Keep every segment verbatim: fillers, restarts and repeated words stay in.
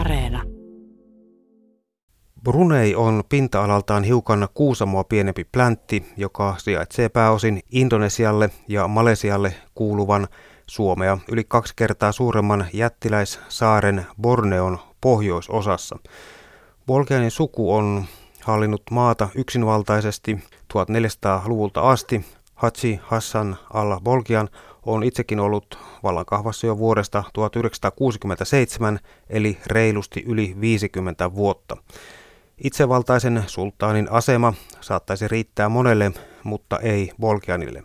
Areena. Brunei on pinta-alaltaan hiukan Kuusamoa pienempi pläntti, joka sijaitsee pääosin Indonesialle ja Malesialle kuuluvan Suomea yli kaksi kertaa suuremman jättiläissaaren Borneon pohjoisosassa. Bolkiahin suku on hallinnut maata yksinvaltaisesti neljätoistasataluvulta asti. Haji Hassanal Bolkiah on itsekin ollut vallankahvassa jo vuodesta tuhatyhdeksänsataakuusikymmentäseitsemän, eli reilusti yli viisikymmentä vuotta. Itsevaltaisen sulttaanin asema saattaisi riittää monelle, mutta ei Bolkiahille.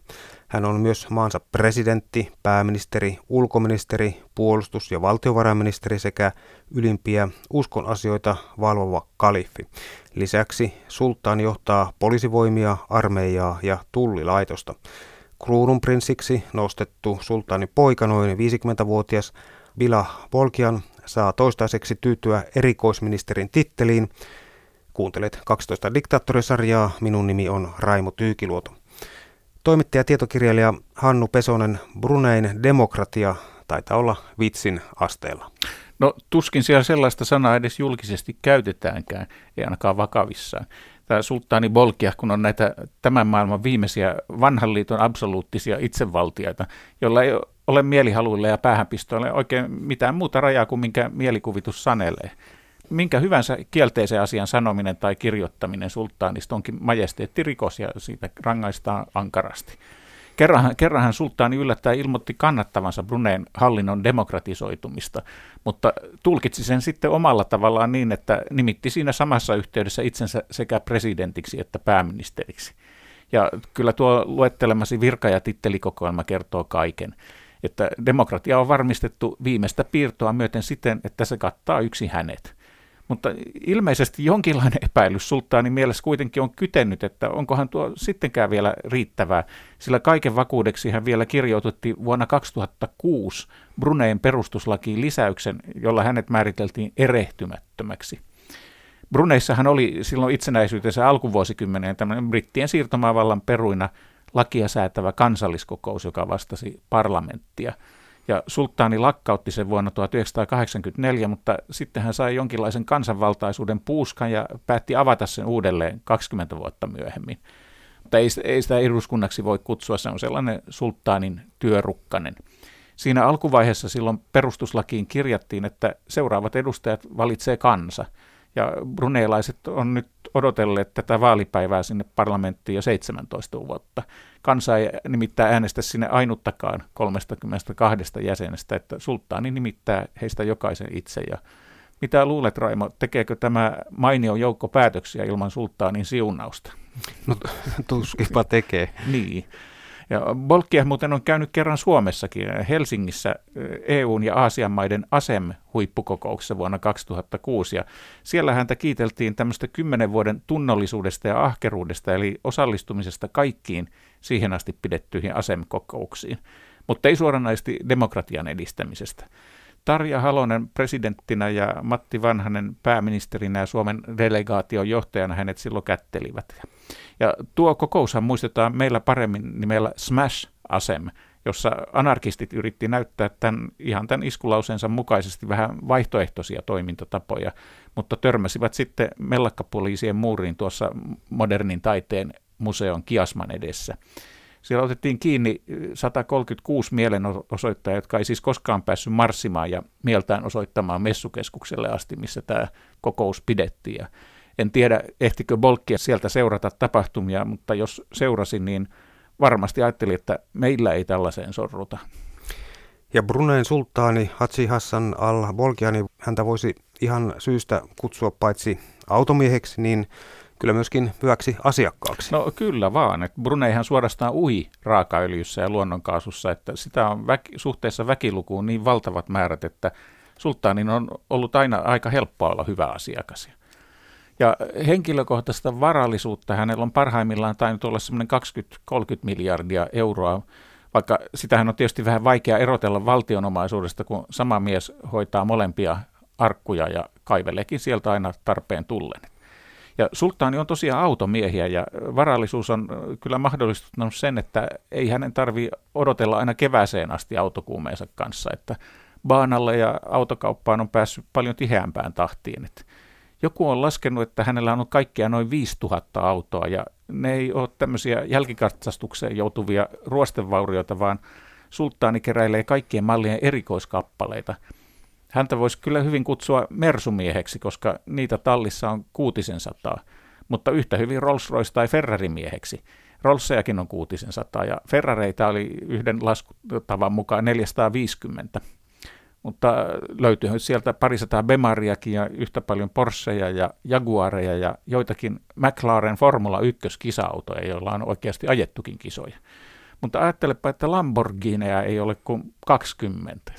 Hän on myös maansa presidentti, pääministeri, ulkoministeri, puolustus- ja valtiovarainministeri sekä ylimpiä uskonasioita valvova kalifi. Lisäksi sulttaani johtaa poliisivoimia, armeijaa ja tullilaitosta. Kruununprinssiksi nostettu sulttaanin poika, noin viisikymmentävuotias Bila Bolkiah, saa toistaiseksi tyytyä erikoisministerin titteliin. Kuuntelet kaksitoista diktaattorisarjaa. Minun nimi on Raimo Tyykiluoto. Toimittaja, tietokirjailija Hannu Pesonen, Brunein demokratia taitaa olla vitsin asteella. No tuskin siellä sellaista sanaa edes julkisesti käytetäänkään, ei ainakaan vakavissaan. Tämä sulttaani Bolkiah, kun on näitä tämän maailman viimeisiä vanhan liiton absoluuttisia itsevaltiaita, joilla ei ole mielihaluilla ja päähänpistoilla oikein mitään muuta rajaa kuin minkä mielikuvitus sanelee. Minkä hyvänsä kielteisen asian sanominen tai kirjoittaminen sulttaanista onkin majesteettirikos ja siitä rangaistaan ankarasti. Kerranhan, kerranhan sulttaani yllättäen ilmoitti kannattavansa Brunein hallinnon demokratisoitumista, mutta tulkitsi sen sitten omalla tavallaan niin, että nimitti siinä samassa yhteydessä itsensä sekä presidentiksi että pääministeriksi. Ja kyllä tuo luettelemasi virka- ja tittelikokoelma kertoo kaiken, että demokratia on varmistettu viimeistä piirtoa myöten siten, että se kattaa yksi hänet. Mutta ilmeisesti jonkinlainen epäilys sulttaanin mielessä kuitenkin on kytennyt, että onkohan tuo sittenkään vielä riittävää, sillä kaiken vakuudeksi hän vielä kirjoitutti vuonna kaksituhattakuusi Brunein perustuslakiin lisäyksen, jolla hänet määriteltiin erehtymättömäksi. Bruneissahan oli silloin itsenäisyytensä alkuvuosikymmeneen tämmöinen brittien siirtomaavallan peruina lakia säätävä kansalliskokous, joka vastasi parlamenttia. Ja sulttaani lakkautti sen vuonna tuhatyhdeksänsataakahdeksankymmentäneljä, mutta sitten hän sai jonkinlaisen kansanvaltaisuuden puuskan ja päätti avata sen uudelleen kaksikymmentä vuotta myöhemmin. Mutta ei, ei sitä eduskunnaksi voi kutsua, se on sellainen sulttaanin työrukkanen. Siinä alkuvaiheessa silloin perustuslakiin kirjattiin, että seuraavat edustajat valitsee kansa. Ja bruneilaiset on nyt odotelleet tätä vaalipäivää sinne parlamenttiin jo seitsemäntoista vuotta. Kansa ei nimittäin äänestä sinne ainuttakaan kolmekymmentäkaksi jäsenestä, että sulttaani nimittää heistä jokaisen itse. Ja mitä luulet, Raimo, tekeekö tämä mainio joukko päätöksiä ilman sulttaanin siunausta? No tuskipa tekee. Niin. Ja Bolkiah muuten on käynyt kerran Suomessakin, Helsingissä E U:n ja Aasian maiden A S E M-huippukokouksessa vuonna kaksituhattakuusi. Ja siellä häntä kiiteltiin tämmöistä kymmenen vuoden tunnollisuudesta ja ahkeruudesta, eli osallistumisesta kaikkiin siihen asti pidettyihin A S E M-kokouksiin, mutta ei suoranaisesti demokratian edistämisestä. Tarja Halonen presidenttinä ja Matti Vanhanen pääministerinä ja Suomen delegaation johtajana hänet silloin kättelivät. Ja tuo kokoushan muistetaan meillä paremmin nimellä Smash A S E M, jossa anarkistit yritti näyttää tämän, ihan tämän iskulauseensa mukaisesti vähän vaihtoehtoisia toimintatapoja, mutta törmäsivät sitten mellakkapoliisien muuriin tuossa modernin taiteen museon Kiasman edessä. Siellä otettiin kiinni sata kolmekymmentäkuusi mielenosoittajaa, jotka ei siis koskaan päässyt marssimaan ja mieltään osoittamaan messukeskukselle asti, missä tämä kokous pidettiin. Ja en tiedä, ehtikö Bolkiah sieltä seurata tapahtumia, mutta jos seurasi, niin varmasti ajattelin, että meillä ei tällaiseen sorruta. Ja Brunein sulttaani Haji Hassanal Bolkiah, niin häntä voisi ihan syystä kutsua paitsi automieheksi, niin kyllä myöskin hyväksi asiakkaaksi. No kyllä vaan, että Bruneihan suorastaan ui raakaöljyssä ja luonnonkaasussa, että sitä on väki, suhteessa väkilukuun niin valtavat määrät, että sulttaanin on ollut aina aika helppoa olla hyvä asiakas. Ja henkilökohtaista varallisuutta hänellä on parhaimmillaan tainnut olla semmoinen kaksikymmentä kolmekymmentä miljardia euroa, vaikka sitähän on tietysti vähän vaikea erotella valtionomaisuudesta, kun sama mies hoitaa molempia arkkuja ja kaiveleekin sieltä aina tarpeen tullen. Ja sulttaani on tosiaan automiehiä ja varallisuus on kyllä mahdollistanut sen, että ei hänen tarvitse odotella aina kevääseen asti autokuumeensa kanssa, että baanalle ja autokauppaan on päässyt paljon tiheämpään tahtiin. Et joku on laskenut, että hänellä on kaikkia noin viisituhatta autoa ja ne ei ole tämmöisiä jälkikatsastukseen joutuvia ruostevaurioita, vaan sulttaani keräilee kaikkien mallien erikoiskappaleita. Häntä voisi kyllä hyvin kutsua mersumieheksi, koska niitä tallissa on kuutisen sataa, mutta yhtä hyvin Rolls-Royce tai Ferrari-mieheksi. Rollsejakin on kuutisen sataa ja Ferrareita oli yhden laskutavan mukaan neljäsataaviisikymmentä, mutta löytyy sieltä parisataa Bemariakin ja yhtä paljon Porscheja ja Jaguareja ja joitakin McLaren Formula yksi-kisautoja, joilla on oikeasti ajettukin kisoja. Mutta ajattelepa, että Lamborghineja ei ole kuin kaksikymmentä.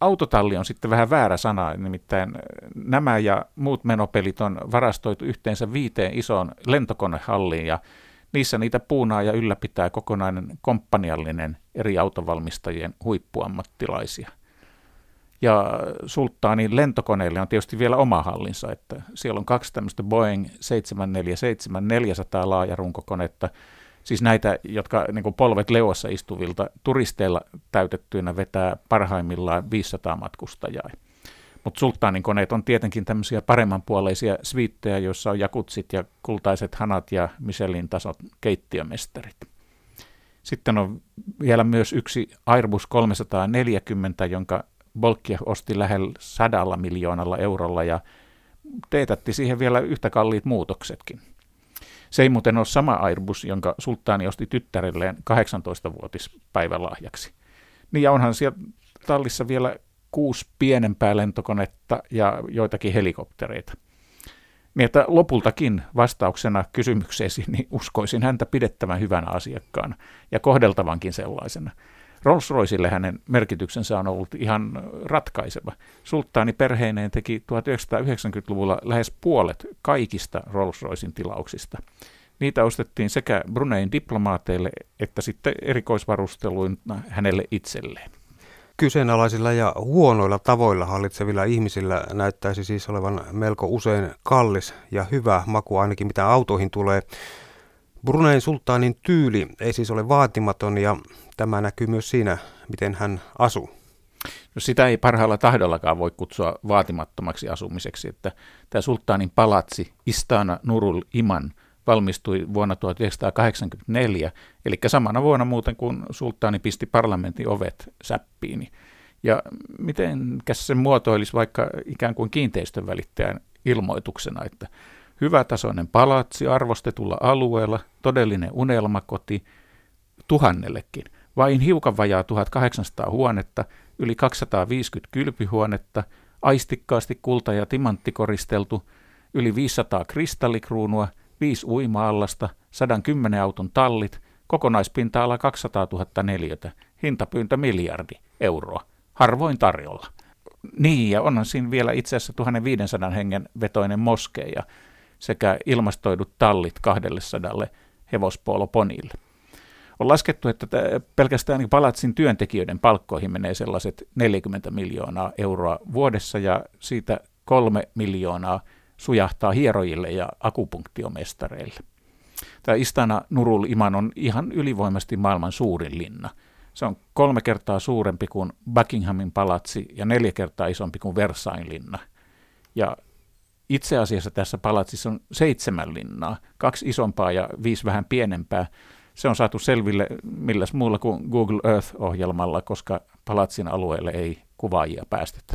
Autotalli on sitten vähän väärä sana, nimittäin nämä ja muut menopelit on varastoitu yhteensä viiteen isoon lentokonehalliin ja niissä niitä puunaa ja ylläpitää kokonainen komppaniallinen eri autovalmistajien huippuammattilaisia. Ja sulttaanin lentokoneelle on tietysti vielä oma hallinsa, että siellä on kaksi tämmöistä Boeing seitsemän neljäsataaseitsemän neljäsataa laajarunkokonetta, siis näitä, jotka niin kuin polvet leuassa istuvilta turisteilla täytettyinä vetää parhaimmillaan viisisataa matkustajaa. Mutta sulttaanin koneet on tietenkin tämmöisiä paremmanpuoleisia sviittejä, joissa on jakutsit ja kultaiset hanat ja Michelin tasot keittiömestarit. Sitten on vielä myös yksi Airbus kolmesataaneljäkymmentä, jonka Bolkiah osti lähellä sadalla miljoonalla eurolla ja teetätti siihen vielä yhtä kalliit muutoksetkin. Se ei muuten ole sama Airbus, jonka sulttaani osti tyttärelleen kahdeksantoistavuotispäivälahjaksi. Niin ja onhan siellä tallissa vielä kuusi pienempää lentokonetta ja joitakin helikoptereita. Mietä lopultakin vastauksena kysymykseesi, niin uskoisin häntä pidettävän hyvänä asiakkaana ja kohdeltavankin sellaisena. Rolls-Roycelle hänen merkityksensä on ollut ihan ratkaiseva. Sulttaani perheineen teki tuhatyhdeksänsataayhdeksänkymmentäluvulla lähes puolet kaikista Rolls-Roycen tilauksista. Niitä ostettiin sekä Brunein diplomaateille että sitten erikoisvarusteluina hänelle itselleen. Kyseenalaisilla ja huonoilla tavoilla hallitsevilla ihmisillä näyttäisi siis olevan melko usein kallis ja hyvä maku ainakin mitä autoihin tulee. Brunein sulttaanin tyyli ei siis ole vaatimaton ja tämä näkyy myös siinä, miten hän asuu. No sitä ei parhaalla tahdollakaan voi kutsua vaatimattomaksi asumiseksi, että tämä sulttaanin palatsi Istana Nurul Iman valmistui vuonna tuhatyhdeksänsataakahdeksankymmentäneljä, eli samana vuonna muuten kuin sulttaani pisti parlamentin ovet säppiin. Ja mitenkäs se muotoilisi vaikka ikään kuin kiinteistön välittäjän ilmoituksena, että hyvätasoinen palatsi arvostetulla alueella, todellinen unelmakoti tuhannellekin, vain hiukan vajaa tuhatkahdeksansataa huonetta, yli kaksisataaviisikymmentä kylpyhuonetta, aistikkaasti kulta- ja timanttikoristeltu, yli viisisataa kristallikruunua, viisi uima-allasta, sadankymmenen auton tallit, kokonaispinta-ala kaksisataatuhatta neliötä, hintapyyntö miljardi euroa, harvoin tarjolla. Niin, ja onhan siinä vielä itse asiassa tuhatviisisataa hengen vetoinen moskeija sekä ilmastoidut tallit kaksisataa hevospooloponille. On laskettu, että pelkästään palatsin työntekijöiden palkkoihin menee sellaiset neljäkymmentä miljoonaa euroa vuodessa ja siitä kolme miljoonaa sujahtaa hierojille ja akupunktiomestareille. Tämä Istana Nurul Iman on ihan ylivoimaisesti maailman suurin linna. Se on kolme kertaa suurempi kuin Buckinghamin palatsi ja neljä kertaa isompi kuin Versailles linna. Ja itse asiassa tässä palatsissa on seitsemän linnaa, kaksi isompaa ja viisi vähän pienempää. Se on saatu selville milläs muulla kuin Google Earth-ohjelmalla, koska palatsin alueelle ei kuvaajia päästetä.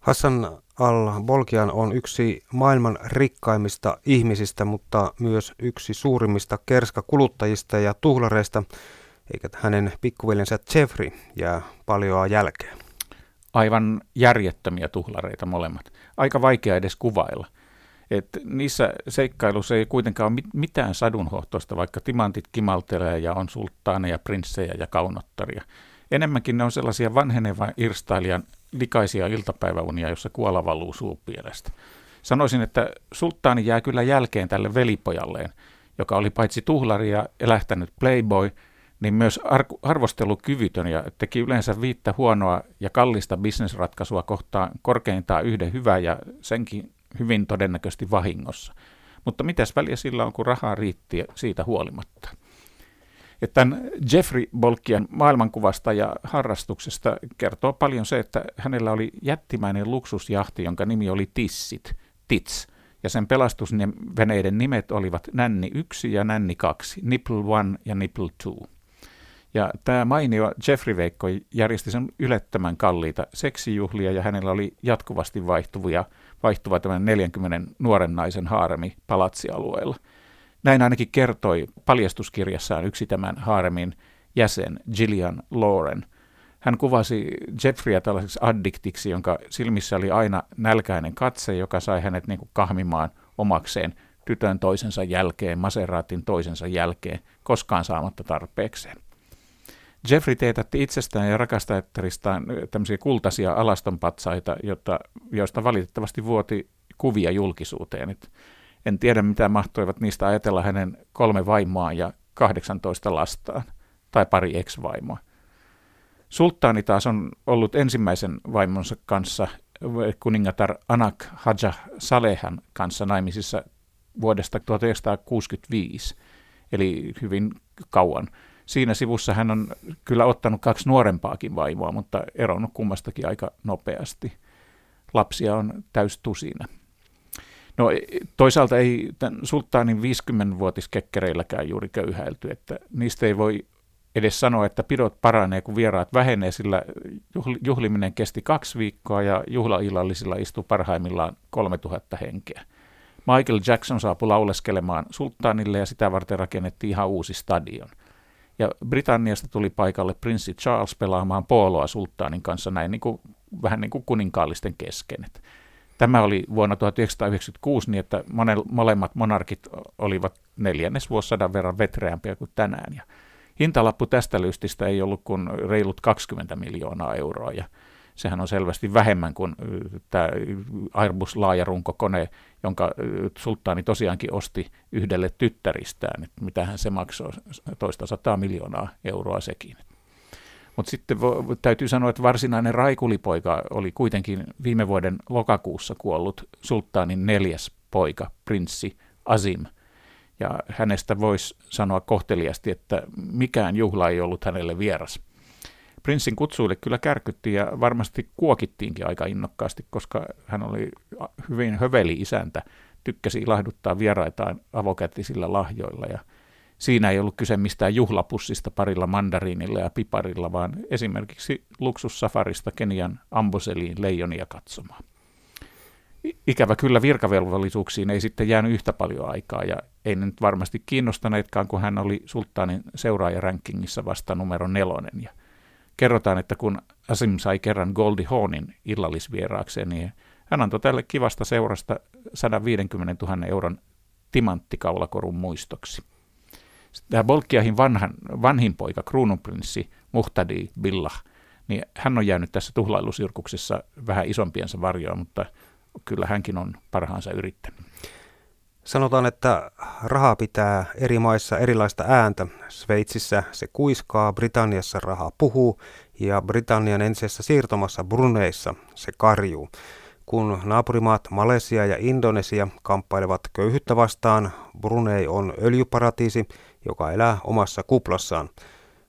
Hassanal Bolkiah on yksi maailman rikkaimmista ihmisistä, mutta myös yksi suurimmista kerskakuluttajista ja tuhlareista, eikä hänen pikkuveljensä Jeffrey jää paljoa jälkeen. Aivan järjettömiä tuhlareita molemmat. Aika vaikea edes kuvailla. Et niissä seikkailussa ei kuitenkaan ole mitään sadunhohtoista, vaikka timantit kimaltelee ja on sulttaaneja, prinssejä ja kaunottaria. Enemmänkin ne on sellaisia vanhenevan irstailijan likaisia iltapäiväunia, jossa kuola valuu suupielestä. Sanoisin, että sulttaani jää kyllä jälkeen tälle velipojalleen, joka oli paitsi tuhlari ja elähtänyt playboy, niin myös arvostelukyvytön ja teki yleensä viittä huonoa ja kallista bisnesratkaisua kohtaan korkeintaan yhden hyvää ja senkin hyvin todennäköisesti vahingossa. Mutta mitäs väliä sillä on, kun rahaa riitti siitä huolimatta? Ja tämän Jeffrey Bolkian maailmankuvasta ja harrastuksesta kertoo paljon se, että hänellä oli jättimäinen luksusjahti, jonka nimi oli Tissit, Tits. Ja sen pelastusveneiden nimet olivat Nänni yksi ja Nänni kaksi, Nipple yksi ja Nipple kaksi. Ja tämä mainio Jeffrey Veikko järjesti sen ylettömän kalliita seksijuhlia ja hänellä oli jatkuvasti vaihtuvia, vaihtuva tämän neljänkymmenen nuoren naisen haaremi palatsialueella. Näin ainakin kertoi paljastuskirjassaan yksi tämän haaremin jäsen, Gillian Lauren. Hän kuvasi Jeffreyä tällaiseksi addiktiksi, jonka silmissä oli aina nälkäinen katse, joka sai hänet niin kuin kahmimaan omakseen tytön toisensa jälkeen, Maseraatin toisensa jälkeen, koskaan saamatta tarpeekseen. Jeffrey teetätti itsestään ja rakastajattaristaan tämmöisiä kultaisia alastonpatsaita, jotta, joista valitettavasti vuoti kuvia julkisuuteen. Et en tiedä, mitä mahtoivat niistä ajatella hänen kolme vaimoa ja kahdeksantoista lastaan, tai pari ex-vaimoa. Sulttaani taas on ollut ensimmäisen vaimonsa kanssa, kuningatar Anak Haja Salehan kanssa naimisissa vuodesta tuhatyhdeksänsataakuusikymmentäviisi, eli hyvin kauan. Siinä sivussa hän on kyllä ottanut kaksi nuorempaakin vaimoa, mutta eronnut kummastakin aika nopeasti. Lapsia on täystusina. No toisaalta ei tämän sulttaanin viisikymmenvuotiskekkereilläkään juuri köyhäilty, että niistä ei voi edes sanoa, että pidot paranee, kun vieraat vähenee, sillä juhliminen kesti kaksi viikkoa ja juhlaillallisilla istui parhaimmillaan kolmetuhatta henkeä. Michael Jackson saapui lauleskelemaan sulttaanille ja sitä varten rakennettiin ihan uusi stadion. Ja Britanniasta tuli paikalle prinssi Charles pelaamaan pooloa sulttaanin kanssa näin niin kuin, vähän niin kuin kuninkaallisten kesken. Tämä oli vuonna tuhatyhdeksänsataayhdeksänkymmentäkuusi niin, että molemmat monarkit olivat neljännesvuosisadan verran vetreämpiä kuin tänään. Ja hintalappu tästä lystistä ei ollut kuin reilut kaksikymmentä miljoonaa euroa ja sehän on selvästi vähemmän kuin tämä Airbus-laajarunkokone, jonka sulttaani tosiaankin osti yhdelle tyttäristään. Että mitähän se maksoi, toista sataa miljoonaa euroa sekin. Mutta sitten vo, täytyy sanoa, että varsinainen raikulipoika oli kuitenkin viime vuoden lokakuussa kuollut sulttaanin neljäs poika, prinssi Azim. Ja hänestä voisi sanoa kohteliasti, että mikään juhla ei ollut hänelle vieras. Prinssin kutsuille kyllä kärkyttiin ja varmasti kuokittiinkin aika innokkaasti, koska hän oli hyvin höveli isäntä, tykkäsi ilahduttaa vieraitaan avokätisillä lahjoilla. Ja siinä ei ollut kyse mistään juhlapussista parilla mandariinilla ja piparilla, vaan esimerkiksi luksussafarista Kenian Amboseliin leijonia katsomaan. Ikävä kyllä virkavelvollisuuksiin ei sitten jäänyt yhtä paljon aikaa ja ei ne nyt varmasti kiinnostaneetkaan, kun hän oli sulttaanin seuraajarankingissä vasta numero nelonen. Ja kerrotaan, että kun Azim sai kerran Goldie Hawnin illallisvieraakseen, niin hän antoi tälle kivasta seurasta sataviisikymmentätuhatta euron timanttikaulakorun muistoksi. Tämä Bolkiahin vanhan, vanhin poika, kruununprinssi Muhtadi Billah, niin hän on jäänyt tässä tuhlailusirkuksessa vähän isompiensa varjoon, mutta kyllä hänkin on parhaansa yrittänyt. Sanotaan, että raha pitää eri maissa erilaista ääntä. Sveitsissä se kuiskaa, Britanniassa raha puhuu ja Britannian entisessä siirtomassa Bruneissa se karjuu. Kun naapurimaat Malesia ja Indonesia kamppailevat köyhyyttä vastaan, Brunei on öljyparatiisi, joka elää omassa kuplassaan.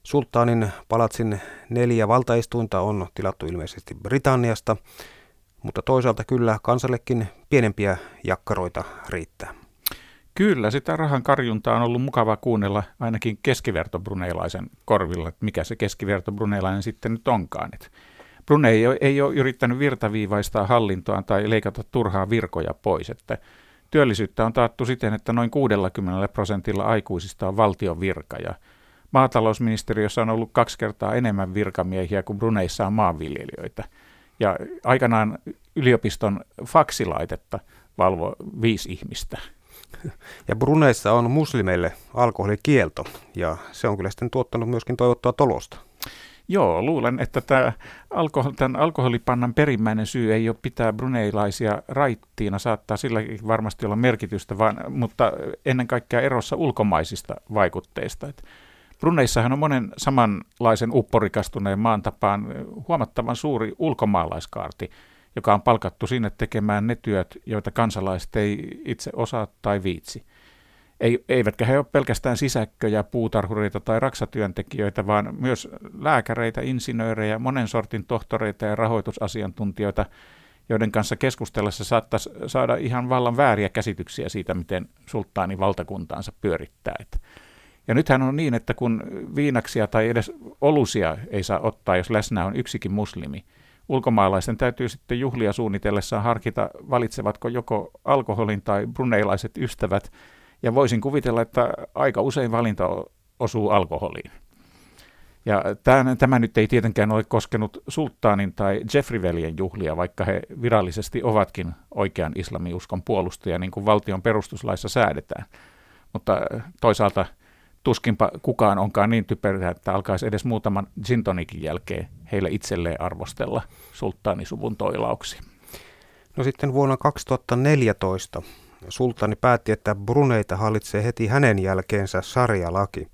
Sulttaanin palatsin neljä valtaistuinta on tilattu ilmeisesti Britanniasta, mutta toisaalta kyllä kansallekin pienempiä jakkaroita riittää. Kyllä, sitä rahan karjuntaa on ollut mukava kuunnella ainakin keskivertobruneilaisen korvilla, että mikä se keskivertobruneilainen sitten nyt onkaan. Et Brunei ei, ei ole yrittänyt virtaviivaistaa hallintoa tai leikata turhaa virkoja pois. Että työllisyyttä on taattu siten, että noin kuusikymmentä prosentilla aikuisista on valtion virka. Ja maatalousministeriössä on ollut kaksi kertaa enemmän virkamiehiä kuin Bruneissa on maanviljelijöitä. Ja aikanaan yliopiston faksilaitetta valvoi viisi ihmistä. Ja Bruneissa on muslimeille alkoholikielto, ja se on kyllä sitten tuottanut myöskin toivottua tulosta. Joo, luulen, että tämä alkohol, tämän alkoholipannan perimmäinen syy ei ole pitää bruneilaisia raittiina, saattaa silläkin varmasti olla merkitystä, vaan, mutta ennen kaikkea erossa ulkomaisista vaikutteista. Et Bruneissahan on monen samanlaisen upporikastuneen maan tapaan huomattavan suuri ulkomaalaiskaarti, joka on palkattu sinne tekemään ne työt, joita kansalaiset ei itse osaa tai viitsi. Ei, eivätkä he ole pelkästään sisäkköjä, puutarhureita tai raksatyöntekijöitä, vaan myös lääkäreitä, insinöörejä, monen sortin tohtoreita ja rahoitusasiantuntijoita, joiden kanssa keskustellessa saattaisi saada ihan vallan vääriä käsityksiä siitä, miten sulttaani valtakuntaansa pyörittää. Ja nythän on niin, että kun viinaksia tai edes olusia ei saa ottaa, jos läsnä on yksikin muslimi, ulkomaalaisten täytyy sitten juhlia suunnitellessaan harkita, valitsevatko joko alkoholin tai bruneilaiset ystävät, ja voisin kuvitella, että aika usein valinta osuu alkoholiin. Ja tämä, tämä nyt ei tietenkään ole koskenut sulttaanin tai Jeffrey-veljen juhlia, vaikka he virallisesti ovatkin oikean islamiuskon puolustajia, niin kuin valtion perustuslaissa säädetään. Mutta toisaalta tuskinpa kukaan onkaan niin typerää, että alkaisi edes muutaman gin tonicin jälkeen heille itselleen arvostella sulttaanisuvun toilauksia. No sitten vuonna kaksituhattaneljätoista sulttaani päätti, että Bruneita hallitsee heti hänen jälkeensä sharia-laki.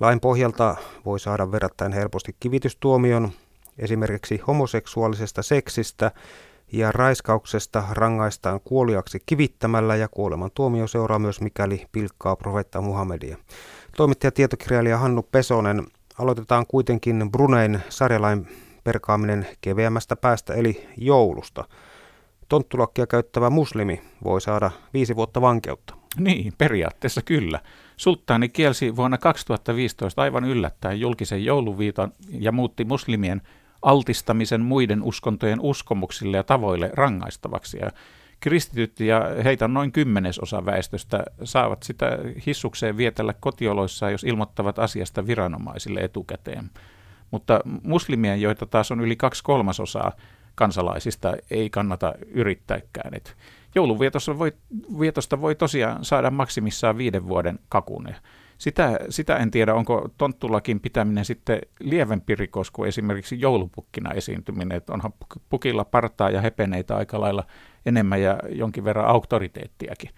Lain pohjalta voi saada verrattain helposti kivitystuomion esimerkiksi homoseksuaalisesta seksistä, ja raiskauksesta rangaistaan kuoliaksi kivittämällä, ja kuoleman tuomio seuraa myös, mikäli pilkkaa profeetta Muhammedia. Toimittaja, tietokirjailija Hannu Pesonen, aloitetaan kuitenkin Brunein sarjalain perkaaminen keveämmästä päästä eli joulusta. Tonttulakkia käyttävä muslimi voi saada viisi vuotta vankeutta. Niin, periaatteessa kyllä. Sulttaani kielsi vuonna kaksituhattaviisitoista aivan yllättäen julkisen jouluviiton ja muutti muslimien altistamisen muiden uskontojen uskomuksille ja tavoille rangaistavaksi. Ja kristityt ja heitä noin kymmenesosa väestöstä saavat sitä hissukseen vietellä kotioloissaan, jos ilmoittavat asiasta viranomaisille etukäteen. Mutta muslimien, joita taas on yli kaksi kolmasosaa kansalaisista, ei kannata yrittääkään. Et jouluvietosta voi, vietosta voi tosiaan saada maksimissaan viiden vuoden kakun. Sitä, sitä en tiedä, onko tonttulakin pitäminen sitten lievempi rikos kuin esimerkiksi joulupukkina esiintyminen. Et onhan pukilla partaa ja hepeneitä aika lailla enemmän ja jonkin verran auktoriteettiakin.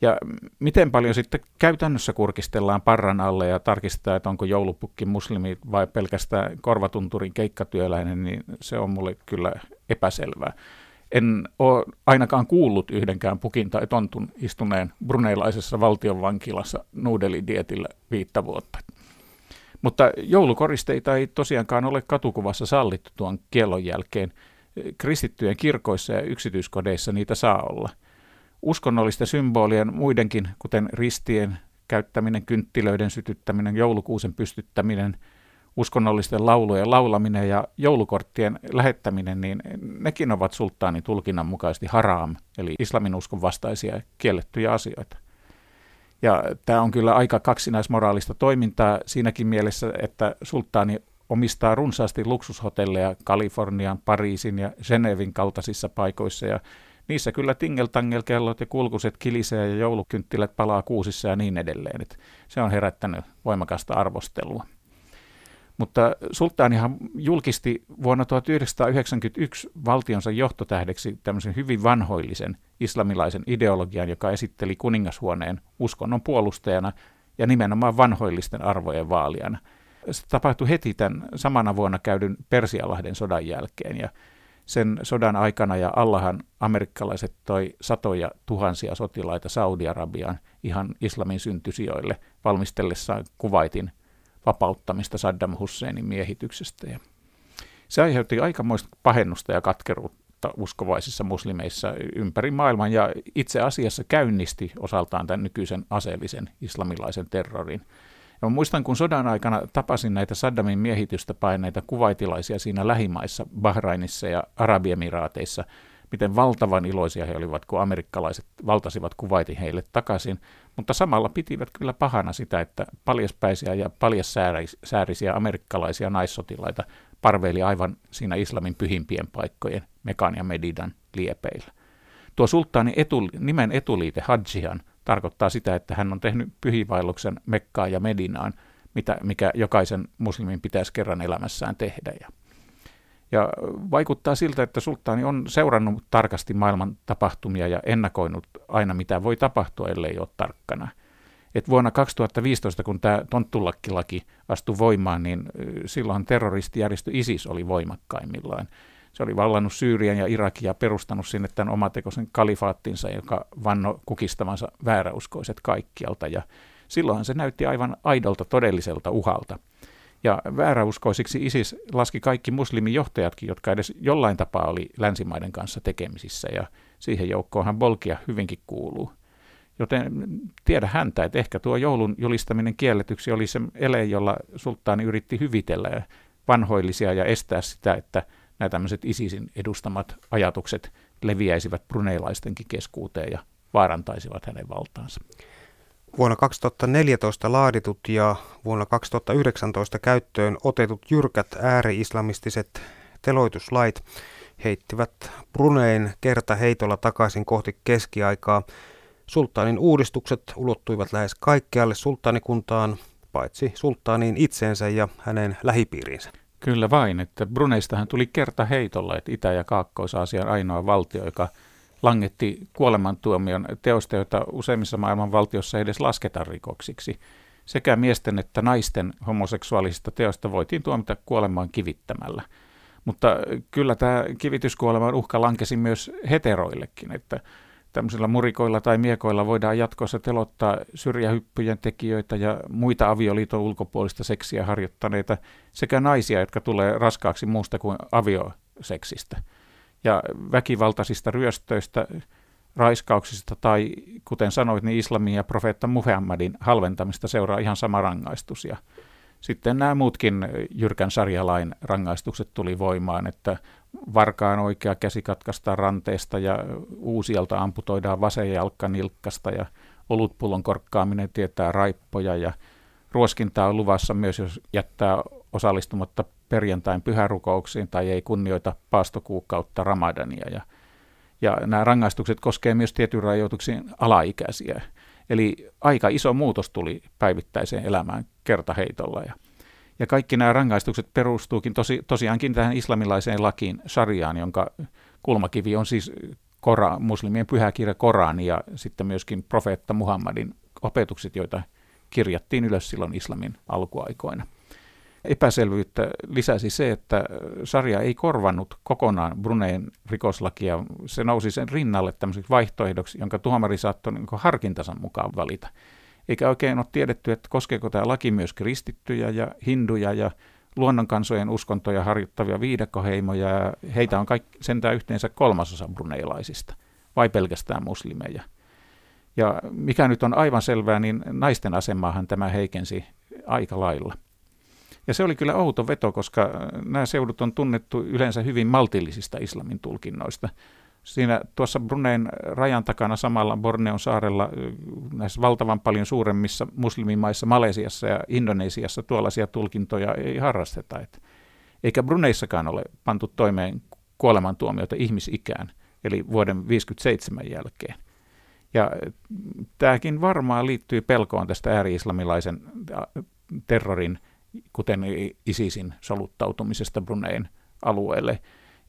Ja miten paljon sitten käytännössä kurkistellaan parran alle ja tarkistetaan, että onko joulupukki muslimi vai pelkästään korvatunturin keikkatyöläinen, niin se on mulle kyllä epäselvää. En ole ainakaan kuullut yhdenkään pukin tai tontun istuneen bruneilaisessa valtionvankilassa nuudelidietillä viittä vuotta. Mutta joulukoristeita ei tosiaankaan ole katukuvassa sallittu tuon kiellon jälkeen. Kristittyjen kirkoissa ja yksityiskodeissa niitä saa olla. Uskonnollisten symbolien muidenkin, kuten ristien käyttäminen, kynttilöiden sytyttäminen, joulukuusen pystyttäminen, uskonnollisten laulujen laulaminen ja joulukorttien lähettäminen, niin nekin ovat sulttaanin tulkinnan mukaisesti haram, eli islamin uskon vastaisia kiellettyjä asioita. Ja tämä on kyllä aika kaksinaismoraalista toimintaa siinäkin mielessä, että sulttaani omistaa runsaasti luksushotelleja Kalifornian, Pariisin ja Genevin kaltaisissa paikoissa, ja niissä kyllä tingeltangelkellot ja kulkuset kilisee ja joulukynttilät palaa kuusissa ja niin edelleen. Et se on herättänyt voimakasta arvostelua. Mutta sulttaanihan julkisti vuonna tuhatyhdeksänsataayhdeksänkymmentäyksi valtionsa johtotähdeksi tämmöisen hyvin vanhoillisen islamilaisen ideologian, joka esitteli kuningashuoneen uskonnon puolustajana ja nimenomaan vanhoillisten arvojen vaalijana. Se tapahtui heti tämän samana vuonna käydyn Persialahden sodan jälkeen, ja sen sodan aikana ja allahan amerikkalaiset toi satoja tuhansia sotilaita Saudi-Arabiaan ihan islamin syntysijoille valmistellessaan Kuwaitin vapauttamista Saddam Husseinin miehityksestä. Ja se aiheutti aikamoista pahennusta ja katkeruutta uskovaisissa muslimeissa ympäri maailman ja itse asiassa käynnisti osaltaan tämän nykyisen aseellisen islamilaisen terrorin. Ja muistan, kun sodan aikana tapasin näitä Saddamin miehitystä paineita kuvaitilaisia siinä lähimaissa, Bahrainissa ja Arabiemiraateissa, miten valtavan iloisia he olivat, kun amerikkalaiset valtasivat Kuwaitin heille takaisin, mutta samalla pitivät kyllä pahana sitä, että paljaspäisiä ja paljasäärisiä amerikkalaisia naissotilaita parveili aivan siinä islamin pyhimpien paikkojen, Mekan ja Medinan liepeillä. Tuo sulttaanin etu, nimen etuliite Hadjihan tarkoittaa sitä, että hän on tehnyt pyhiinvaelluksen Mekkaan ja Medinaan, mitä, mikä jokaisen muslimin pitäisi kerran elämässään tehdä. Ja, ja vaikuttaa siltä, että sulttaani on seurannut tarkasti maailman tapahtumia ja ennakoinut aina, mitä voi tapahtua, ellei ole tarkkana. Et vuonna kaksituhattaviisitoista, kun tämä tonttulakkilaki astui voimaan, niin silloin terroristijärjestö ISIS oli voimakkaimmillaan. Se oli vallannut Syyrian ja Irakia ja perustanut sinne tämän omatekoisen kalifaattinsa, joka vannoi kukistavansa vääräuskoiset kaikkialta. Ja silloinhan se näytti aivan aidolta todelliselta uhalta. Ja vääräuskoisiksi ISIS laski kaikki muslimijohtajatkin, jotka edes jollain tapaa oli länsimaiden kanssa tekemisissä, ja siihen joukkoonhan Bolkiah hyvinkin kuuluu. Joten tiedä häntä, että ehkä tuo joulun julistaminen kielletyksi oli se ele, jolla sulttaani yritti hyvitellä vanhoillisia ja estää sitä, että nämä tämmöiset ISISin edustamat ajatukset leviäisivät bruneilaisten keskuuteen ja vaarantaisivat hänen valtaansa. Vuonna kaksituhattaneljätoista laaditut ja vuonna kaksituhattayhdeksäntoista käyttöön otetut jyrkät ääri-islamistiset teloituslait heittivät Brunein kertaheitolla takaisin kohti keskiaikaa. Sulttaanin uudistukset ulottuivat lähes kaikkealle sulttaanikuntaan, paitsi sulttaaniin itseensä ja hänen lähipiirinsä. Kyllä vain, että Bruneistahan tuli kertaheitolla, että Itä- ja Kaakkois-Aasian ainoa valtio, joka langetti kuolemantuomion teosta, jota useimmissa maailman valtiossa ei edes lasketa rikoksiksi. Sekä miesten että naisten homoseksuaalisista teosta voitiin tuomita kuolemaan kivittämällä. Mutta kyllä tämä kivityskuoleman uhka lankesi myös heteroillekin, että tämmöisillä murikoilla tai miekoilla voidaan jatkossa telottaa syrjähyppyjen tekijöitä ja muita avioliiton ulkopuolista seksiä harjoittaneita sekä naisia, jotka tulee raskaaksi muusta kuin avioseksistä. Ja väkivaltaisista ryöstöistä, raiskauksista tai, kuten sanoit, niin islamin ja profeetta Muhammadin halventamista seuraa ihan sama rangaistus. Ja sitten nämä muutkin jyrkän sarjalain rangaistukset tuli voimaan, että varkaan oikea käsi katkaistaan ranteesta ja uusielta amputoidaan vasen jalka nilkkasta ja olutpullon korkkaaminen tietää raippoja ja ruoskintaa on luvassa myös, jos jättää osallistumatta perjantain pyhärukouksiin tai ei kunnioita paastokuukautta ramadania. Ja, ja nämä rangaistukset koskevat myös tietyn rajoituksiin alaikäisiä. Eli aika iso muutos tuli päivittäiseen elämään kertaheitolla. Ja, ja kaikki nämä rangaistukset perustuukin tosi, tosiaankin tähän islamilaiseen lakiin, Shariaan, jonka kulmakivi on siis Kora, muslimien pyhäkirja Koraani ja sitten myöskin profeetta Muhammadin opetukset, joita kirjattiin ylös silloin islamin alkuaikoina. Epäselvyyttä lisäsi se, että Sharia ei korvannut kokonaan Brunein rikoslakia. Se nousi sen rinnalle tämmöiseksi vaihtoehdoksi, jonka tuomari saattoi niin kuin harkintansa mukaan valita. Eikä oikein ole tiedetty, että koskeeko tämä laki myös kristittyjä ja hinduja ja luonnonkansojen uskontoja harjoittavia viidakoheimoja. Heitä on kaikki, sentään yhteensä kolmasosa bruneilaisista, vai pelkästään muslimeja. Ja mikä nyt on aivan selvää, niin naisten asemaahan tämä heikensi aika lailla. Ja se oli kyllä outo veto, koska nämä seudut on tunnettu yleensä hyvin maltillisista islamin tulkinnoista. Siinä tuossa Brunein rajan takana samalla Borneon saarella näissä valtavan paljon suuremmissa muslimimaissa, Malesiassa ja Indonesiassa tuollaisia tulkintoja ei harrasteta. Et, eikä Bruneissakaan ole pantu toimeen kuolemantuomioita ihmisikään, eli vuoden tuhatyhdeksänsataaviisikymmentäseitsemän jälkeen. Ja tämäkin varmaan liittyy pelkoon tästä ääri-islamilaisen terrorin, kuten ISISin soluttautumisesta Brunein alueelle.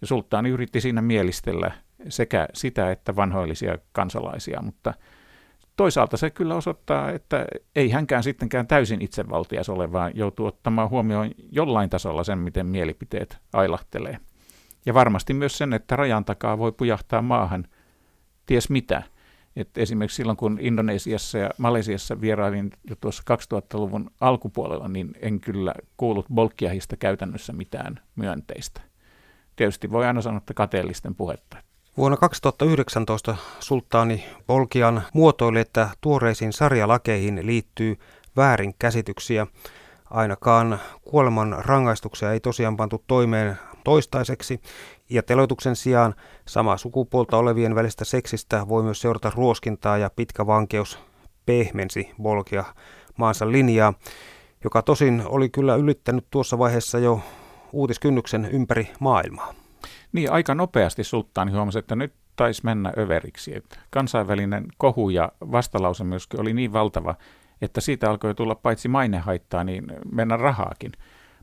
Ja sulttaani yritti siinä mielistellä sekä sitä että vanhoillisia kansalaisia, mutta toisaalta se kyllä osoittaa, että ei hänkään sittenkään täysin itsevaltias ole, vaan joutuu ottamaan huomioon jollain tasolla sen, miten mielipiteet ailahtelee. Ja varmasti myös sen, että rajan takaa voi pujahtaa maahan ties mitä. Et esimerkiksi silloin, kun Indonesiassa ja Malesiassa vierailin jo tuossa kaksituhattaluvun alkupuolella, niin en kyllä kuullut Bolkiahista käytännössä mitään myönteistä. Tietysti voi aina sanoa, että kateellisten puhetta. Vuonna kaksituhattayhdeksäntoista sulttaani Bolkian muotoili, että tuoreisiin sarjalakeihin liittyy väärinkäsityksiä. Ainakaan kuoleman rangaistuksia ei tosiaan pantu toimeen toistaiseksi, ja teloituksen sijaan samaa sukupuolta olevien välistä seksistä voi myös seurata ruoskintaa, ja pitkä vankeus pehmensi Bolkiah maansa linjaa, joka tosin oli kyllä ylittänyt tuossa vaiheessa jo uutiskynnyksen ympäri maailmaa. Niin, aika nopeasti sulttaani huomasi, että nyt taisi mennä överiksi. Että kansainvälinen kohu ja vastalause myöskin oli niin valtava, että siitä alkoi tulla paitsi mainehaittaa, niin mennä rahaakin.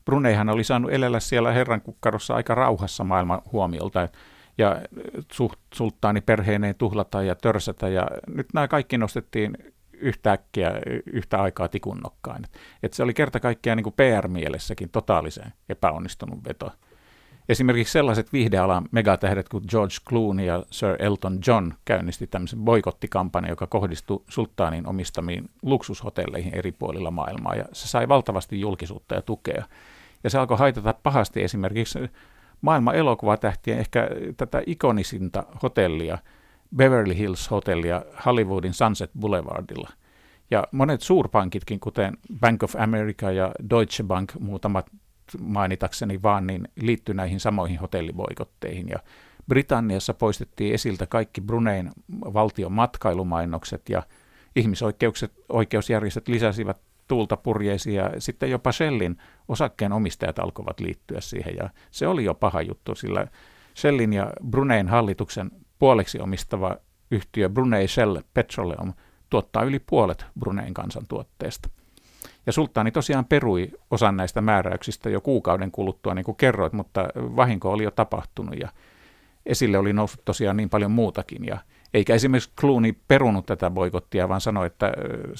Bruneihan oli saanut elellä siellä herran kukkarossa aika rauhassa maailman huomiolta ja sulttaani perheineen tuhlata ja törsätä ja nyt nämä kaikki nostettiin yhtäkkiä yhtä aikaa tikunnokkaan. Et se oli kerta kaikkiaan niin kuin P R-mielessäkin totaalisen epäonnistunut veto. Esimerkiksi sellaiset viihdealan megatähdet kuin George Clooney ja Sir Elton John käynnisti tämmöisen boikottikampanjan, joka kohdistui sulttaanin omistamiin luksushotelleihin eri puolilla maailmaa, ja se sai valtavasti julkisuutta ja tukea. Ja se alkoi haitata pahasti esimerkiksi maailman elokuvatähtien ehkä tätä ikonisinta hotellia, Beverly Hills-hotellia Hollywoodin Sunset Boulevardilla. Ja monet suurpankitkin, kuten Bank of America ja Deutsche Bank, muutamat mainitakseni vaan, niin liittyi näihin samoihin hotelliboikotteihin. Ja Britanniassa poistettiin esiltä kaikki Brunein valtion matkailumainokset, ja ihmisoikeusjärjestöt lisäsivät tuulta purjeisiin, ja sitten jopa Shellin osakkeenomistajat alkoivat liittyä siihen, ja se oli jo paha juttu, sillä Shellin ja Brunein hallituksen puoleksi omistava yhtiö Brunei Shell Petroleum tuottaa yli puolet Brunein kansantuotteesta. Ja sulttaani tosiaan perui osan näistä määräyksistä jo kuukauden kuluttua, niin kuin kerroit, mutta vahinko oli jo tapahtunut, ja esille oli noussut tosiaan niin paljon muutakin, ja eikä esimerkiksi Clooney perunut tätä boikottia, vaan sanoi, että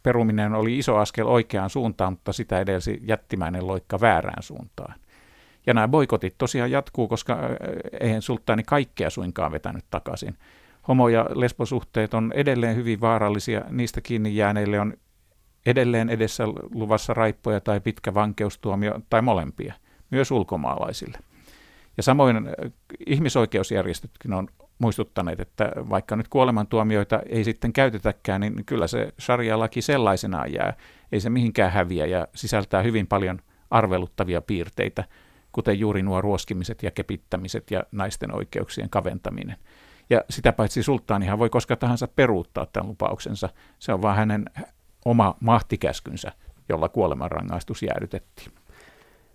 peruminen oli iso askel oikeaan suuntaan, mutta sitä edelsi jättimäinen loikka väärään suuntaan. Ja nämä boikotit tosiaan jatkuu, koska eihän sulttaani kaikkea suinkaan vetänyt takaisin. Homo- ja lesbosuhteet on edelleen hyvin vaarallisia, niistä kiinni jääneille on edelleen edessä luvassa raippoja tai pitkä vankeustuomio tai molempia, myös ulkomaalaisille. Ja samoin ihmisoikeusjärjestötkin on muistuttaneet, että vaikka nyt kuolemantuomioita ei sitten käytetäkään, niin kyllä se sharia-laki sellaisenaan jää. Ei se mihinkään häviä ja sisältää hyvin paljon arveluttavia piirteitä, kuten juuri nuo ruoskimiset ja kepittämiset ja naisten oikeuksien kaventaminen. Ja sitä paitsi sulttaanihan voi koska tahansa peruuttaa tämän lupauksensa. Se on vaan hänen oma mahtikäskynsä, jolla kuolemanrangaistus jäädytettiin.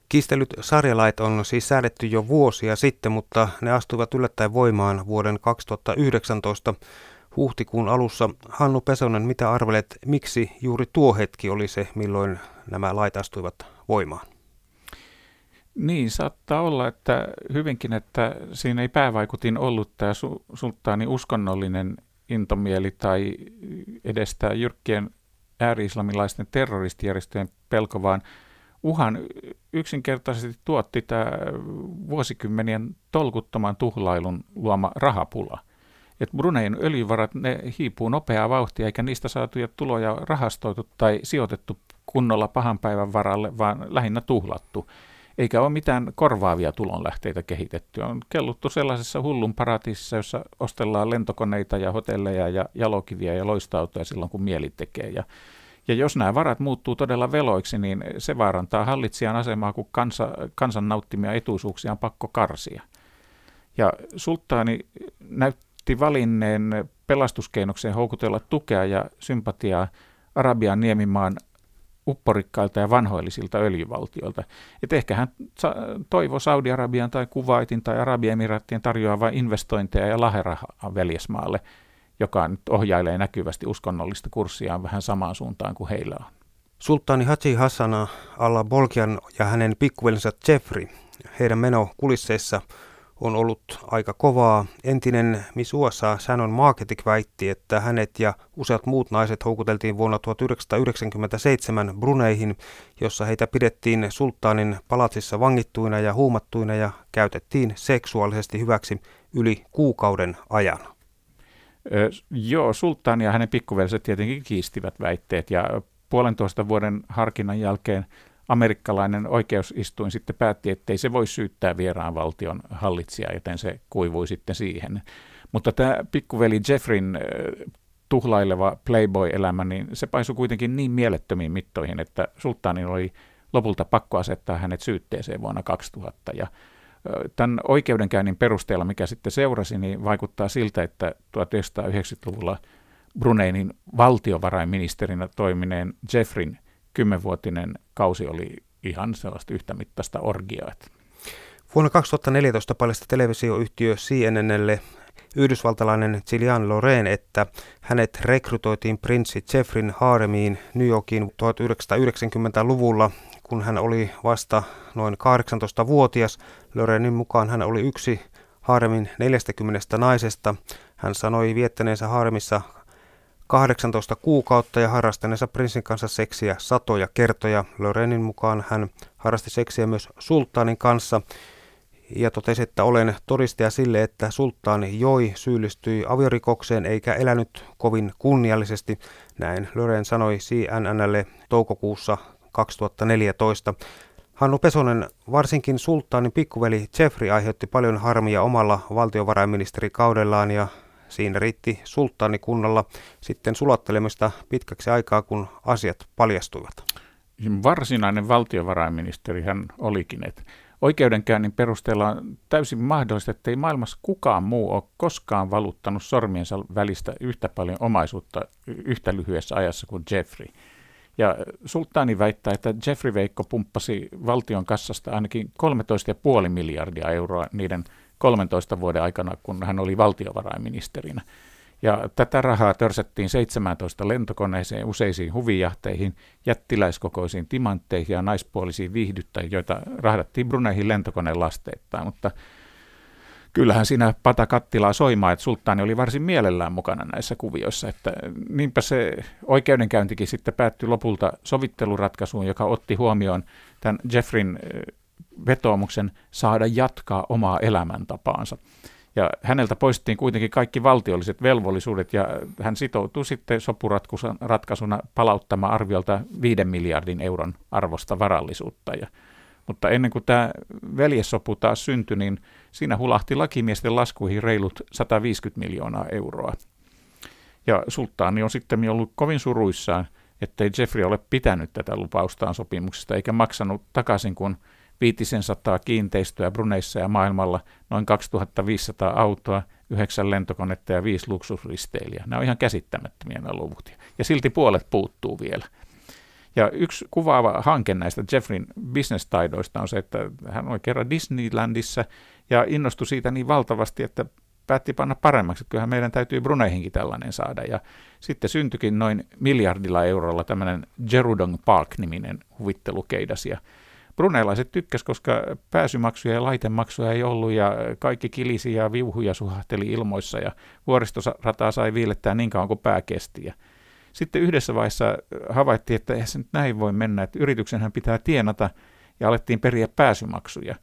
Kiistellyt sarjalait on siis säädetty jo vuosia sitten, mutta ne astuivat yllättäen voimaan vuoden kaksituhattayhdeksäntoista huhtikuun alussa. Hannu Pesonen, mitä arvelet, miksi juuri tuo hetki oli se, milloin nämä lait astuivat voimaan? Niin, saattaa olla, että hyvinkin, että siinä ei päävaikutin ollut tämä su- sulttaani uskonnollinen intomieli tai edes tämä jyrkkien ääri-islamilaisten terroristijärjestöjen pelko, vaan uhan yksinkertaisesti tuotti tämä vuosikymmenien tolkuttoman tuhlailun luoma rahapula. Et Brunein öljyvarat, ne hiipuu nopeaa vauhtia, eikä niistä saatuja tuloja rahastoitu tai sijoitettu kunnolla pahan päivän varalle, vaan lähinnä tuhlattu. Eikä ole mitään korvaavia tulonlähteitä kehitetty. On kelluttu sellaisessa hullun paratiisissa, jossa ostellaan lentokoneita ja hotelleja ja jalokiviä ja loistautoja silloin, kun mieli tekee. Ja, ja jos nämä varat muuttuu todella veloiksi, niin se vaarantaa hallitsijan asemaa, kun kansa, kansan nauttimia etuisuuksia on pakko karsia. Ja sulttaani näytti valinneen pelastuskeinokseen houkutella tukea ja sympatiaa Arabian niemimaan upporikkailta ja vanhoillisilta öljyvaltioilta. Et ehkä hän toivoi Saudi-Arabian tai Kuwaitin tai Arabiemiraattien tarjoavaa investointeja ja laherahaa veljesmaalle, joka nyt ohjailee näkyvästi uskonnollista kurssiaan vähän samaan suuntaan kuin heillä on. Sulttaani Haji Hassanal Bolkian ja hänen pikkuvelinsä Jeffrey, heidän meno kulisseissa on ollut aika kovaa. Entinen Miss U S A Shannon Marketik väitti, että hänet ja useat muut naiset houkuteltiin vuonna tuhatyhdeksänsataayhdeksänkymmentäseitsemän Bruneihin, jossa heitä pidettiin sulttaanin palatsissa vangittuina ja huumattuina ja käytettiin seksuaalisesti hyväksi yli kuukauden ajan. Ö, joo, sulttaani ja hänen pikkuveliset tietenkin kiistivät väitteet ja puolentoista vuoden harkinnan jälkeen amerikkalainen oikeusistuin sitten päätti, ettei se voi syyttää vieraan valtion hallitsijaa, joten se kuivui sitten siihen. Mutta tämä pikkuveli Jeffrin tuhlaileva playboy-elämä, niin se paisui kuitenkin niin mielettömiin mittoihin, että sulttaanin oli lopulta pakko asettaa hänet syytteeseen vuonna kaksituhatta. Ja tämän oikeudenkäynnin perusteella, mikä sitten seurasi, niin vaikuttaa siltä, että tuhatyhdeksänsataayhdeksänkymmentäluvulla Bruneinin valtiovarainministerinä toimineen Jeffrin kymmenvuotinen kausi oli ihan sellaista yhtämittaista orgiaa. Vuonna kaksituhattaneljätoista paljasti televisioyhtiö C N N:lle yhdysvaltalainen Gillian Lorraine, että hänet rekrytoitiin prinssi Jeffrin haaremiin New Yorkiin tuhatyhdeksänsataayhdeksänkymmentäluvulla, kun hän oli vasta noin kahdeksantoistavuotias. Lorrainen mukaan hän oli yksi haaremin neljästäkymmenestä naisesta. Hän sanoi viettäneensä haaremissa kahdeksantoista kuukautta ja harrastaneensa prinssin kanssa seksiä satoja kertoja. Lorenin mukaan hän harrasti seksiä myös sulttaanin kanssa ja totesi, että olen todistaja sille, että sulttaani Joi syyllistyi aviorikokseen eikä elänyt kovin kunniallisesti. Näin Lören sanoi C N N:lle toukokuussa kaksituhattaneljätoista. Hannu Pesonen, varsinkin sulttaanin pikkuveli Jeffrey aiheutti paljon harmia omalla valtiovarainministerikaudellaan ja siinä riitti sulttaanikunnalla sitten sulattelemista pitkäksi aikaa, kun asiat paljastuivat. Varsinainen valtiovarainministeri hän olikin, että oikeudenkäynnin perusteella on täysin mahdollista, että ei maailmassa kukaan muu ole koskaan valuttanut sormiensa välistä yhtä paljon omaisuutta yhtä lyhyessä ajassa kuin Jeffrey. Ja sulttaani väittää, että Jeffrey Veikko pumppasi valtion kassasta ainakin kolmetoista pilkku viisi miljardia euroa niiden kolmentoista vuoden aikana, kun hän oli valtiovarainministerinä. Ja tätä rahaa törsättiin seitsemääntoista lentokoneeseen, useisiin huvijahteihin, jättiläiskokoisiin timantteihin ja naispuolisiin viihdyttäjiin, joita rahdattiin Bruneihin lentokoneen lasteittain. Mutta kyllähän siinä pata kattilaa soimaa, että sulttaani oli varsin mielellään mukana näissä kuvioissa. Että niinpä se oikeudenkäyntikin sitten päättyi lopulta sovitteluratkaisuun, joka otti huomioon tämän Jeffreyn vetoomuksen saada jatkaa omaa elämäntapaansa. Ja häneltä poistettiin kuitenkin kaikki valtiolliset velvollisuudet ja hän sitoutui sitten sopuratkaisuna palauttamaan arviolta viiden miljardin euron arvosta varallisuutta. Ja, mutta ennen kuin tämä veljessopu taas syntyi, niin siinä hulahti lakimiesten laskuihin reilut sataviisikymmentä miljoonaa euroa. Ja sulttaani on sitten ollut kovin suruissaan, ettei Jeffrey ole pitänyt tätä lupaustaan sopimuksesta eikä maksanut takaisin, kun viisisataa kiinteistöä Bruneissa ja maailmalla, noin kaksituhattaviisisataa autoa, yhdeksän lentokonetta ja viisi luksusristeilijää. Nämä on ihan käsittämättömiä nämä luvut. Ja silti puolet puuttuu vielä. Ja yksi kuvaava hanke näistä Jeffreyn business-taidoista on se, että hän oli kerran Disneylandissa ja innostui siitä niin valtavasti, että päätti panna paremmaksi, että kyllähän meidän täytyy Bruneihinkin tällainen saada. Ja sitten syntyikin noin miljardilla eurolla tämmöinen Jerudong Park-niminen huvittelukeidas ja bruneilaiset tykkäsivät, koska pääsymaksuja ja laitemaksuja ei ollut ja kaikki kilisi ja viuhuja suhahteli ilmoissa ja vuoristorataa sai viilettää niin kauan kuin pää kesti. Ja sitten yhdessä vaiheessa havaittiin, että eihän se nyt näin voi mennä, että yrityksenhän pitää tienata ja alettiin periä pääsymaksuja.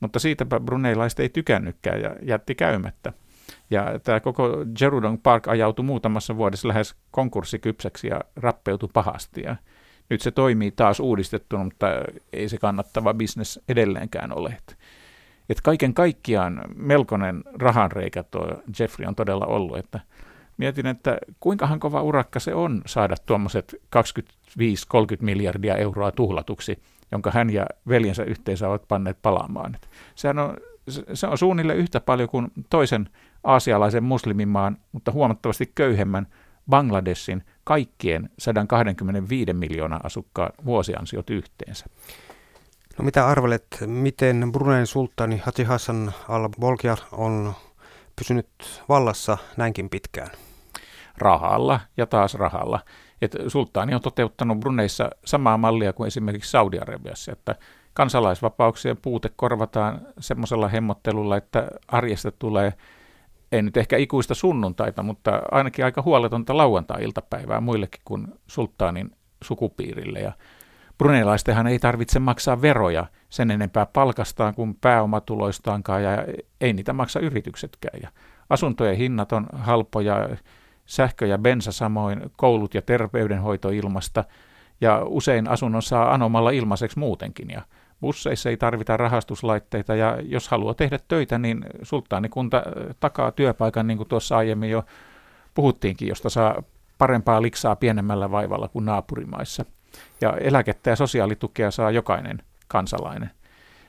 Mutta siitäpä bruneilaiset ei tykännytkään ja jätti käymättä. Ja tämä koko Jerudong Park ajautui muutamassa vuodessa lähes konkurssikypsäksi ja rappeutui pahasti ja nyt se toimii taas uudistettuna, mutta ei se kannattava bisnes edelleenkään ole. Et kaiken kaikkiaan melkoinen rahanreikä tuo Jeffrey on todella ollut. Että mietin, että kuinkahan kova urakka se on saada tuommoiset kaksikymmentäviisi kolmekymmentä miljardia euroa tuhlatuksi, jonka hän ja veljensä yhteensä ovat panneet palaamaan. Et sehän on, se on suunnilleen yhtä paljon kuin toisen aasialaisen muslimimaan, mutta huomattavasti köyhemmän Bangladeshin kaikkien sata kaksikymmentäviisi miljoonaa asukkaan vuosiansiot yhteensä. No mitä arvelet, miten Brunein sulttaani Haji Hassanal Bolkiah on pysynyt vallassa näinkin pitkään? Rahalla ja taas rahalla. Et sulttaani on toteuttanut Bruneissa samaa mallia kuin esimerkiksi Saudi-Arabiassa, että kansalaisvapauksien puute korvataan semmoisella hemmottelulla, että arjesta tulee ei nyt ehkä ikuista sunnuntaita, mutta ainakin aika huoletonta lauantai-iltapäivää muillekin kuin sulttaanin sukupiirille. Ja bruneilaistenhan ei tarvitse maksaa veroja sen enempää palkastaan kuin pääomatuloistaankaan, ja ei niitä maksa yrityksetkään. Ja asuntojen hinnat on halpoja, sähkö ja bensa samoin, koulut ja terveydenhoito ilmasta, ja usein asunnon saa anomalla ilmaiseksi muutenkin, ja busseissa ei tarvita rahastuslaitteita ja jos haluaa tehdä töitä, niin sulttaanikunta takaa työpaikan, niin kuin tuossa aiemmin jo puhuttiinkin, josta saa parempaa liksaa pienemmällä vaivalla kuin naapurimaissa. Ja eläkettä ja sosiaalitukea saa jokainen kansalainen.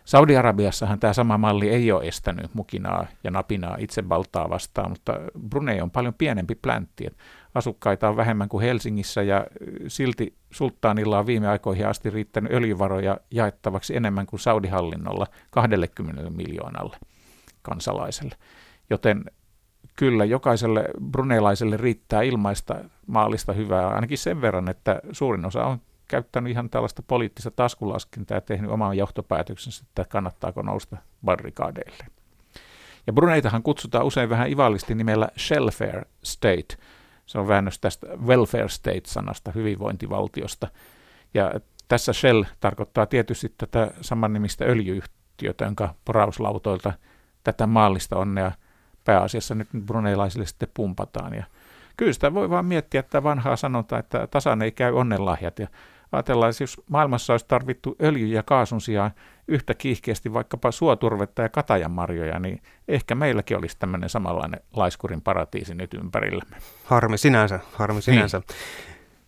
Saudi-Arabiassahan tämä sama malli ei ole estänyt mukinaa ja napinaa itsevaltaa vastaan, mutta Brunei on paljon pienempi pläntti. Asukkaita on vähemmän kuin Helsingissä ja silti sulttaanilla on viime aikoihin asti riittänyt öljyvaroja jaettavaksi enemmän kuin Saudi-hallinnolla kaksikymmentä miljoonalle kansalaiselle. Joten kyllä jokaiselle bruneilaiselle riittää ilmaista maallista hyvää ainakin sen verran, että suurin osa on käyttänyt ihan tällaista poliittista taskulaskintaa ja tehnyt oman johtopäätöksensä, että kannattaako nousta barrikaadeille. Ja Bruneitahan kutsutaan usein vähän ivallisesti nimellä Shellfare State. Se on väännös tästä welfare state-sanasta, hyvinvointivaltiosta. Ja tässä Shell tarkoittaa tietysti tätä samannimistä öljy yhtiötä, jonka porauslautoilta tätä maallista onnea pääasiassa nyt bruneilaisille sitten pumpataan. Ja kyllä sitä voi vaan miettiä, että vanhaa sanontaa, että tasan ei käy onnenlahjat. Ja ajatellaan, että jos maailmassa olisi tarvittu öljy- ja kaasun sijaan yhtä kiihkeästi vaikkapa suoturvetta ja katajanmarjoja, niin ehkä meilläkin olisi tämmöinen samanlainen laiskurin paratiisi nyt ympärillämme. Harmi sinänsä, harmi sinänsä. Niin.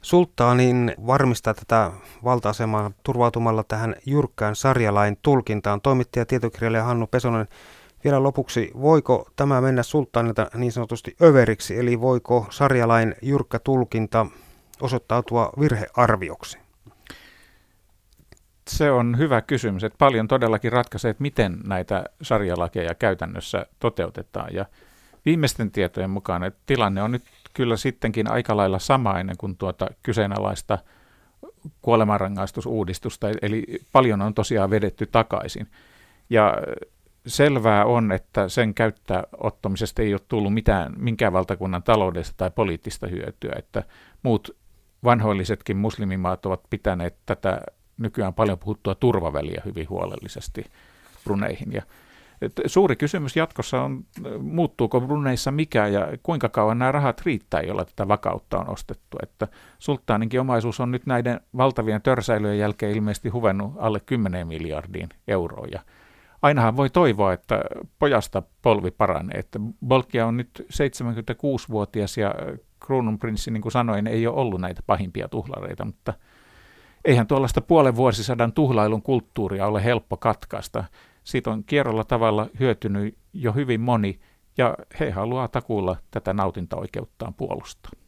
Sulttaanin varmistaa tätä valta-asemaa turvautumalla tähän jyrkkään sarjalain tulkintaan. Toimittaja tietokirjailija Hannu Pesonen, vielä lopuksi, voiko tämä mennä sulttaanilta niin sanotusti överiksi, eli voiko sarjalain jyrkkä tulkinta osoittautua virhearvioksi? Se on hyvä kysymys, että paljon todellakin ratkaisee, että miten näitä sarjalakeja käytännössä toteutetaan. Ja viimeisten tietojen mukaan että tilanne on nyt kyllä sittenkin aika lailla sama ennen kuin tuota kyseenalaista kuolemanrangaistusuudistusta, eli paljon on tosiaan vedetty takaisin. Ja selvää on, että sen käyttää ottamisesta ei ole tullut mitään, minkään valtakunnan taloudesta tai poliittista hyötyä, että muut vanhoillisetkin muslimimaat ovat pitäneet tätä nykyään paljon puhuttua turvaväliä hyvin huolellisesti Bruneihin. Ja suuri kysymys jatkossa on, muuttuuko Bruneissa mikä ja kuinka kauan nämä rahat riittää, jolla tätä vakautta on ostettu. Että sulttaaninkin omaisuus on nyt näiden valtavien törsäilyjen jälkeen ilmeisesti huvennut alle kymmenen miljardiin euroa. Ja ainahan voi toivoa, että pojasta polvi paranee. Että Bolkiah on nyt seitsemänkymmentäkuusivuotias ja kruununprinssi, niin kuin sanoin, ei ole ollut näitä pahimpia tuhlareita, mutta eihän tuollaista puolen vuosisadan tuhlailun kulttuuria ole helppo katkaista. Siitä on kierrolla tavalla hyötynyt jo hyvin moni, ja he haluaa takuulla tätä nautintaoikeuttaan puolustaa.